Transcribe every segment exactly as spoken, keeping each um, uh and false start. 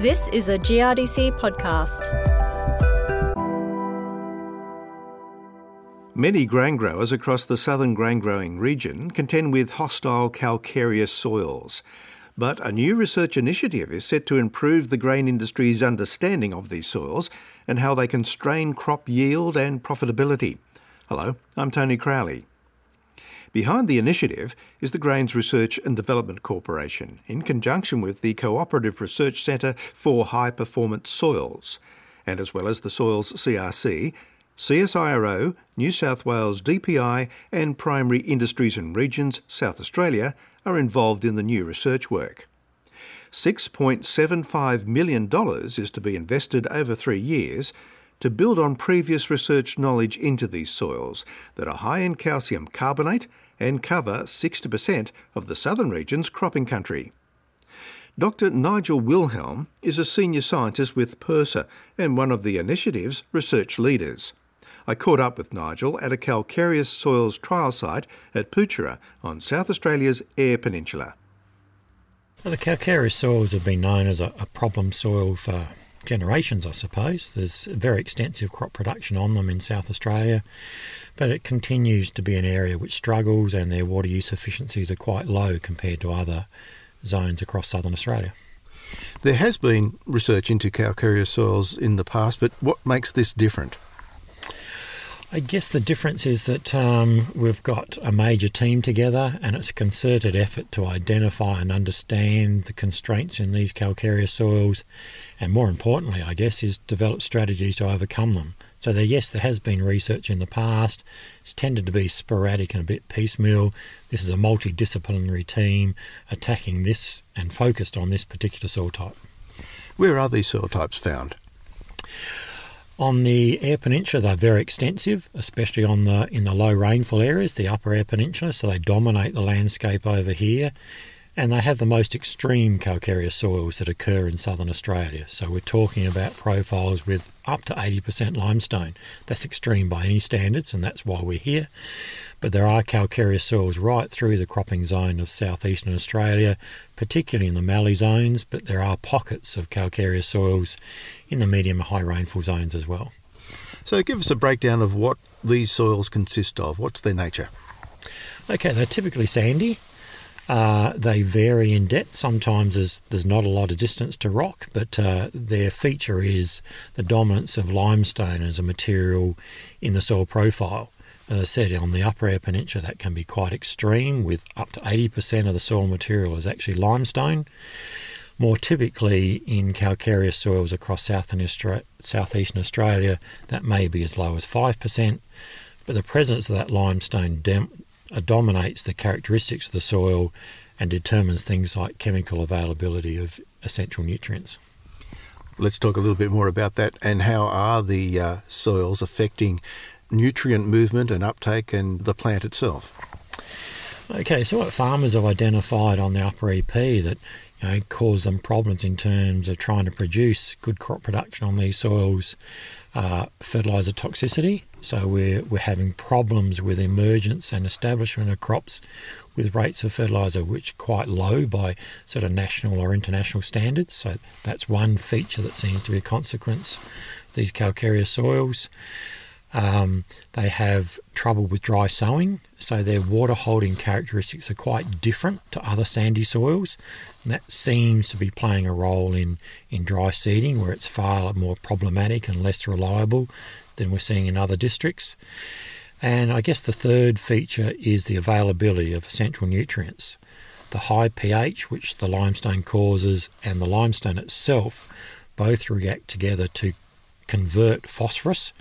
This is a G R D C podcast. Many grain growers across the southern grain growing region contend with hostile calcareous soils. But a new research initiative is set to improve the grain industry's understanding of these soils and how they can strain crop yield and profitability. Hello, I'm Tony Crowley. Behind the initiative is the Grains Research and Development Corporation in conjunction with the Cooperative Research Centre for High Performance Soils, and as well as the Soils C R C, C S I R O, New South Wales D P I and Primary Industries and Regions South Australia are involved in the new research work. six point seven five million dollars is to be invested over three years to build on previous research knowledge into these soils that are high in calcium carbonate and cover sixty percent of the southern region's cropping country. Doctor Nigel Wilhelm is a senior scientist with PERSA and one of the initiative's research leaders. I caught up with Nigel at a calcareous soils trial site at Poochera on South Australia's Eyre Peninsula. Well, the calcareous soils have been known as a, a problem soil for generations, I suppose. There's very extensive crop production on them in South Australia, but it continues to be an area which struggles and their water use efficiencies are quite low compared to other zones across southern Australia. There has been research into calcareous soils in the past, but what makes this different? I guess the difference is that um, we've got a major team together and it's a concerted effort to identify and understand the constraints in these calcareous soils and, more importantly, I guess, is develop strategies to overcome them. So, there, yes, there has been research in the past. It's tended to be sporadic and a bit piecemeal. This is a multidisciplinary team attacking this and focused on this particular soil type. Where are these soil types found? On the Eyre Peninsula, they're very extensive, especially on the in the low rainfall areas, the upper Eyre Peninsula, so they dominate the landscape over here. And they have the most extreme calcareous soils that occur in southern Australia. So we're talking about profiles with up to eighty percent limestone. That's extreme by any standards, and that's why we're here. But there are calcareous soils right through the cropping zone of southeastern Australia, particularly in the mallee zones, but there are pockets of calcareous soils in the medium and high rainfall zones as well. So give us a breakdown of what these soils consist of. What's their nature? Okay, they're typically sandy. Uh, they vary in depth. Sometimes there's, there's not a lot of distance to rock, but uh, their feature is the dominance of limestone as a material in the soil profile. As I said, on the Upper Eyre Peninsula, that can be quite extreme, with up to eighty percent of the soil material is actually limestone. More typically, in calcareous soils across southern Austra- southeastern Australia, that may be as low as five percent, but the presence of that limestone dem- dominates the characteristics of the soil and determines things like chemical availability of essential nutrients. Let's talk a little bit more about that and how are the uh, soils affecting nutrient movement and uptake and the plant itself. Okay, so what farmers have identified on the upper E P that, you know, cause them problems in terms of trying to produce good crop production on these soils, uh, fertiliser toxicity. So we're, we're having problems with emergence and establishment of crops with rates of fertiliser which are quite low by sort of national or international standards. So that's one feature that seems to be a consequence of these calcareous soils. Um, they have trouble with dry sowing, so their water holding characteristics are quite different to other sandy soils, and that seems to be playing a role in, in dry seeding, where it's far more problematic and less reliable than we're seeing in other districts. And I guess the third feature is the availability of essential nutrients. The high pH which the limestone causes and the limestone itself both react together to convert phosphorus,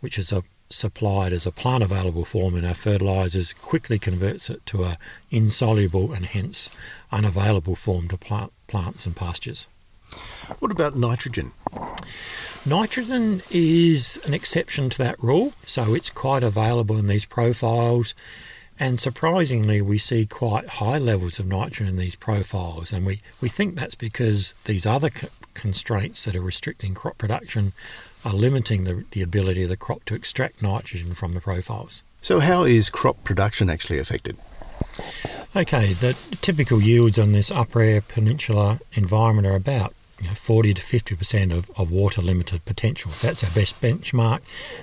which is a, supplied as a plant available form in our fertilisers, quickly converts it to an insoluble and hence unavailable form to plant, plants and pastures. What about nitrogen? Nitrogen is an exception to that rule, so it's quite available in these profiles, and surprisingly we see quite high levels of nitrogen in these profiles, and we, we think that's because these other co- constraints that are restricting crop production are limiting the, the ability of the crop to extract nitrogen from the profiles. So how is crop production actually affected? Okay, the typical yields on this Upper Eyre Peninsula environment are about you know, forty to fifty percent of, of water limited potentials. That's our best benchmark,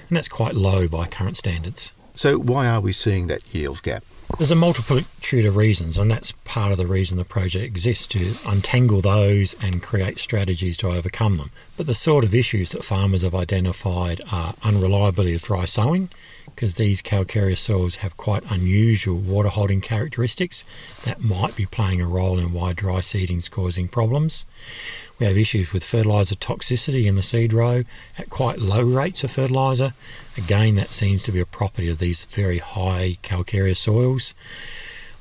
and that's quite low by current standards. So why are we seeing that yield gap? There's a multitude of reasons, and that's part of the reason the project exists, to untangle those and create strategies to overcome them. But the sort of issues that farmers have identified are unreliability of dry sowing, because these calcareous soils have quite unusual water holding characteristics that might be playing a role in why dry seeding is causing problems. We have issues with fertiliser toxicity in the seed row at quite low rates of fertiliser. Again, that seems to be a property of these very high calcareous soils.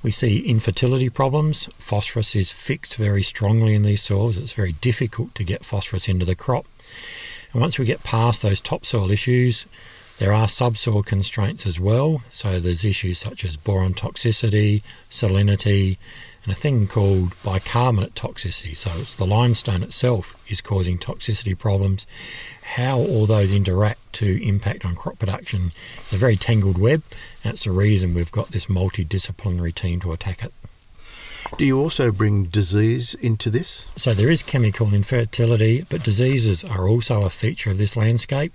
We see infertility problems. Phosphorus is fixed very strongly in these soils. It's very difficult to get phosphorus into the crop. And once we get past those topsoil issues, there are subsoil constraints as well. So there's issues such as boron toxicity, salinity, and a thing called bicarbonate toxicity. So it's the limestone itself is causing toxicity problems. How all those interact to impact on crop production is a very tangled web. That's the reason we've got this multidisciplinary team to attack it. Do you also bring disease into this? So there is chemical infertility, but diseases are also a feature of this landscape.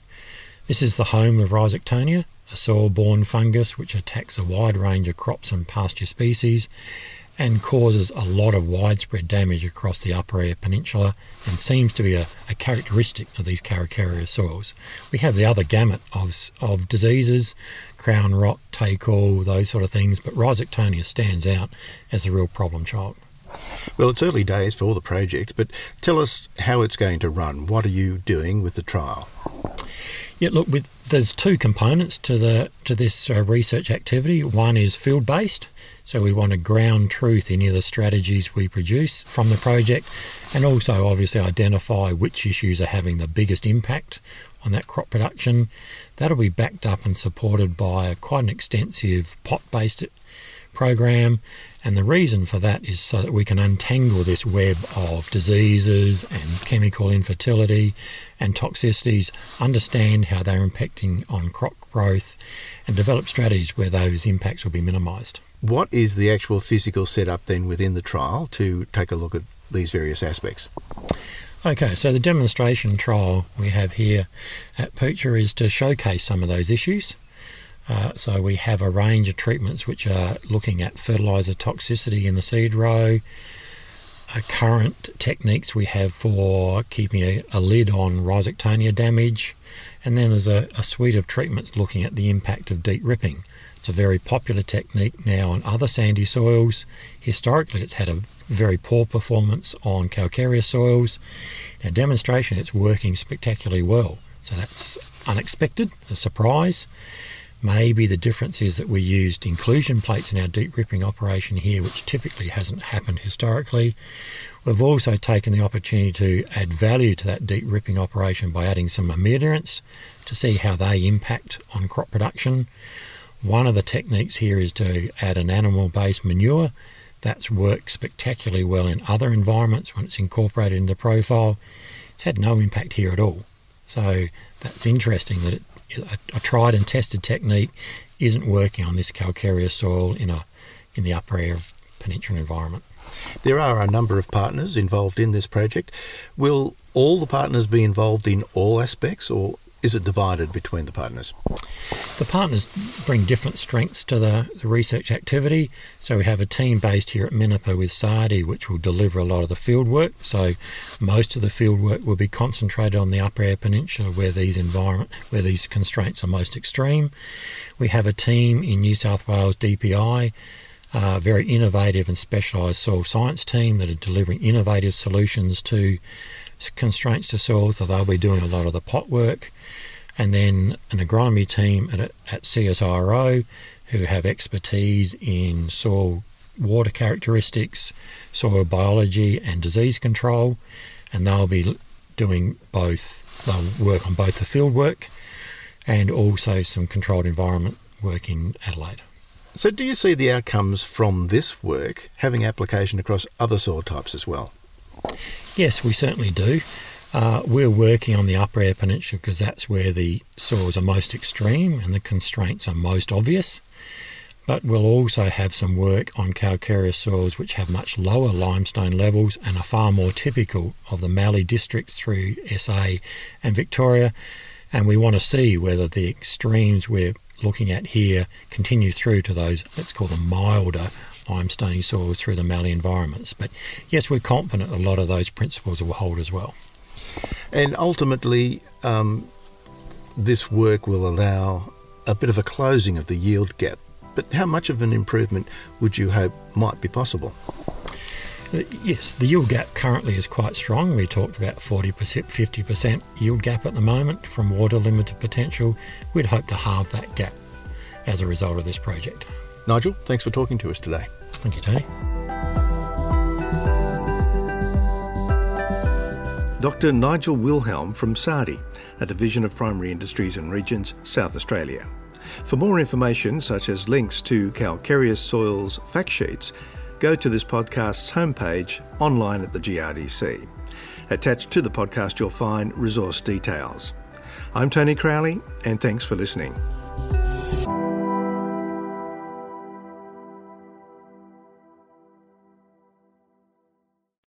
This is the home of Rhizoctonia, a soil-borne fungus which attacks a wide range of crops and pasture species, and causes a lot of widespread damage across the Upper Eyre Peninsula, and seems to be a, a characteristic of these calcareous soils. We have the other gamut of, of diseases, crown rot, take-all, those sort of things, but Rhizoctonia stands out as a real problem child. Well, it's early days for the project, but tell us how it's going to run. What are you doing with the trial? Yeah, look, with, there's two components to the to this uh, research activity. One is field-based, so we want to ground truth any of the strategies we produce from the project, and also obviously identify which issues are having the biggest impact on that crop production. That'll be backed up and supported by a, quite an extensive pot-based program, and the reason for that is so that we can untangle this web of diseases and chemical infertility and toxicities, understand how they're impacting on crop growth, and develop strategies where those impacts will be minimised. What is the actual physical setup then within the trial to take a look at these various aspects? Okay, so the demonstration trial we have here at Poochera is to showcase some of those issues. Uh, so we have a range of treatments which are looking at fertiliser toxicity in the seed row, uh, current techniques we have for keeping a, a lid on Rhizoctonia damage, and then there's a, a suite of treatments looking at the impact of deep ripping. It's a very popular technique now on other sandy soils. Historically, it's had a very poor performance on calcareous soils. Now, demonstration, it's working spectacularly well. So that's unexpected, a surprise. Maybe the difference is that we used inclusion plates in our deep ripping operation here, which typically hasn't happened historically. We've also taken the opportunity to add value to that deep ripping operation by adding some ameliorants to see how they impact on crop production. One of the techniques here is to add an animal-based manure. That's worked spectacularly well in other environments when it's incorporated into the profile. It's had no impact here at all. So that's interesting that it a tried and tested technique isn't working on this calcareous soil in a in the Upper Eyre Peninsula environment. There are a number of partners involved in this project. Will all the partners be involved in all aspects, or is it divided between the partners? The partners bring different strengths to the, the research activity. So we have a team based here at Minipa with SARDI, which will deliver a lot of the field work. So most of the field work will be concentrated on the Upper Eyre Peninsula, where these environment, where these constraints are most extreme. We have a team in New South Wales D P I, a very innovative and specialised soil science team that are delivering innovative solutions to constraints to soil, so they'll be doing a lot of the pot work. And then an agronomy team at, at C S I R O who have expertise in soil water characteristics, soil biology and disease control, and they'll be doing both, they'll work on both the field work and also some controlled environment work in Adelaide. So do you see the outcomes from this work having application across other soil types as well? Yes, we certainly do. Uh, we're working on the Upper Eyre Peninsula because that's where the soils are most extreme and the constraints are most obvious. but we'll also have some work on calcareous soils which have much lower limestone levels and are far more typical of the Mallee district through S A and Victoria, and we want to see whether the extremes we're looking at here continue through to those, let's call them, milder limestone soils through the Mallee environments. But yes, we're confident a lot of those principles will hold as well. And ultimately, um, this work will allow a bit of a closing of the yield gap. But how much of an improvement would you hope might be possible? Yes, the yield gap currently is quite strong. We talked about forty percent, fifty percent yield gap at the moment from water limited potential. We'd hope to halve that gap as a result of this project. Nigel, thanks for talking to us today. Thank you, Tony. Doctor Nigel Wilhelm from SARDI, a division of Primary Industries and Regions South Australia. For more information, such as links to calcareous soils fact sheets, go to this podcast's homepage online at the G R D C. Attached to the podcast, you'll find resource details. I'm Tony Crowley, and thanks for listening.